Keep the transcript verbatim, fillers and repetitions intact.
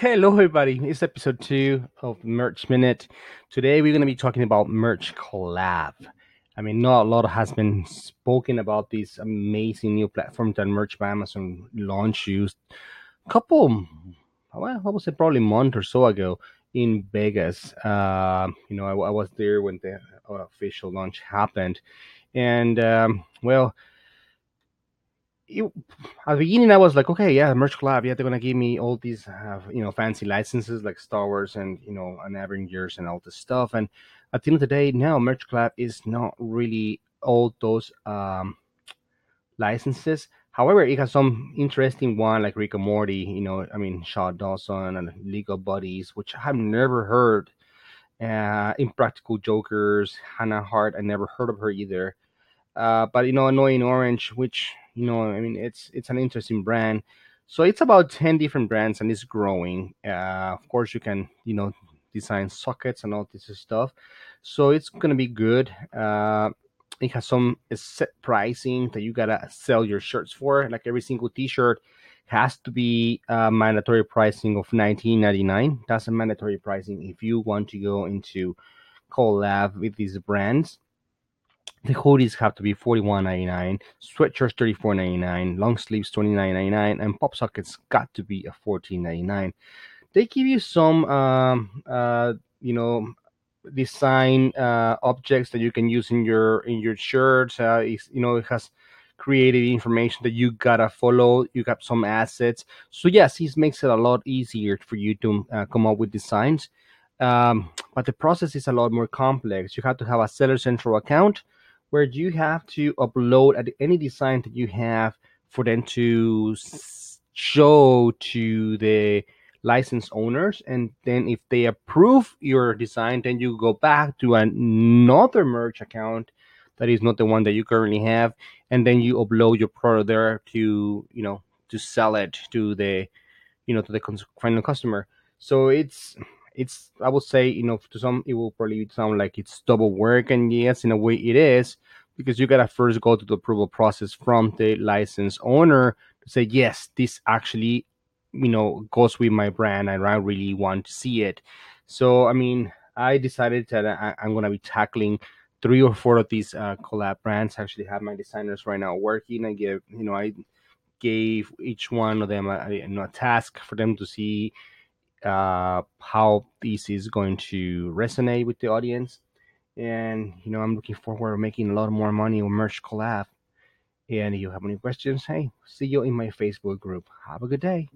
Hello everybody, it's episode two of Merch Minute. Today we're going to be talking about merch collab. I mean, not a lot has been spoken about this amazing new platform that Merch by Amazon launched used a couple, well, I would say probably a month or so ago in Vegas. Uh, you know, I, I was there when the official launch happened. And, um, well... It, at the beginning, I was like, okay, yeah, merch collab, yeah, they're gonna give me all these, uh, you know, fancy licenses like Star Wars and you know, and Avengers and all this stuff. And at the end of the day, no, merch collab is not really all those um, licenses. However, it has some interesting one like Rick and Morty, you know, I mean, Shaw Dawson and League of Buddies, which I've never heard. Uh, Impractical Jokers, Hannah Hart, I never heard of her either. Uh, but you know, Annoying Orange, which you know, I mean, it's it's an interesting brand. So it's about ten different brands, and it's growing. Uh, of course, you can, you know, design sockets and all this stuff. So it's gonna be good. Uh, it has some set pricing that you gotta sell your shirts for. Like every single T-shirt has to be a mandatory pricing of nineteen ninety-nine. That's a mandatory pricing if you want to go into collab with these brands. The hoodies have to be forty-one ninety-nine, sweatshirts thirty-four ninety-nine, long sleeves twenty-nine ninety-nine, and pop sockets got to be a fourteen ninety-nine. They give you some, um, uh, you know, design uh, objects that you can use in your in your shirts. Uh, you know, it has creative information that you gotta follow. You got some assets, so yes, it makes it a lot easier for you to uh, come up with designs. Um, but the process is a lot more complex. You have to have a Seller Central account, where you have to upload any design that you have for them to show to the license owners. And then if they approve your design, then you go back to another merch account that is not the one that you currently have. And then you upload your product there to, you know, to sell it to the, you know, to the final customer. So it's... It's, I would say, you know, to some, it will probably sound like it's double work. And yes, in a way it is, because you got to first go to the approval process from the license owner to say, yes, this actually, you know, goes with my brand and I really want to see it. So, I mean, I decided that I, I'm going to be tackling three or four of these uh, collab brands. I actually have my designers right now working. I give, you know, I gave each one of them a, you know, a task for them to see uh how this is going to resonate with the audience. And you know, I'm looking forward to making a lot more money on merch collab. And if you have any questions, hey, see you in my Facebook group. Have a good day.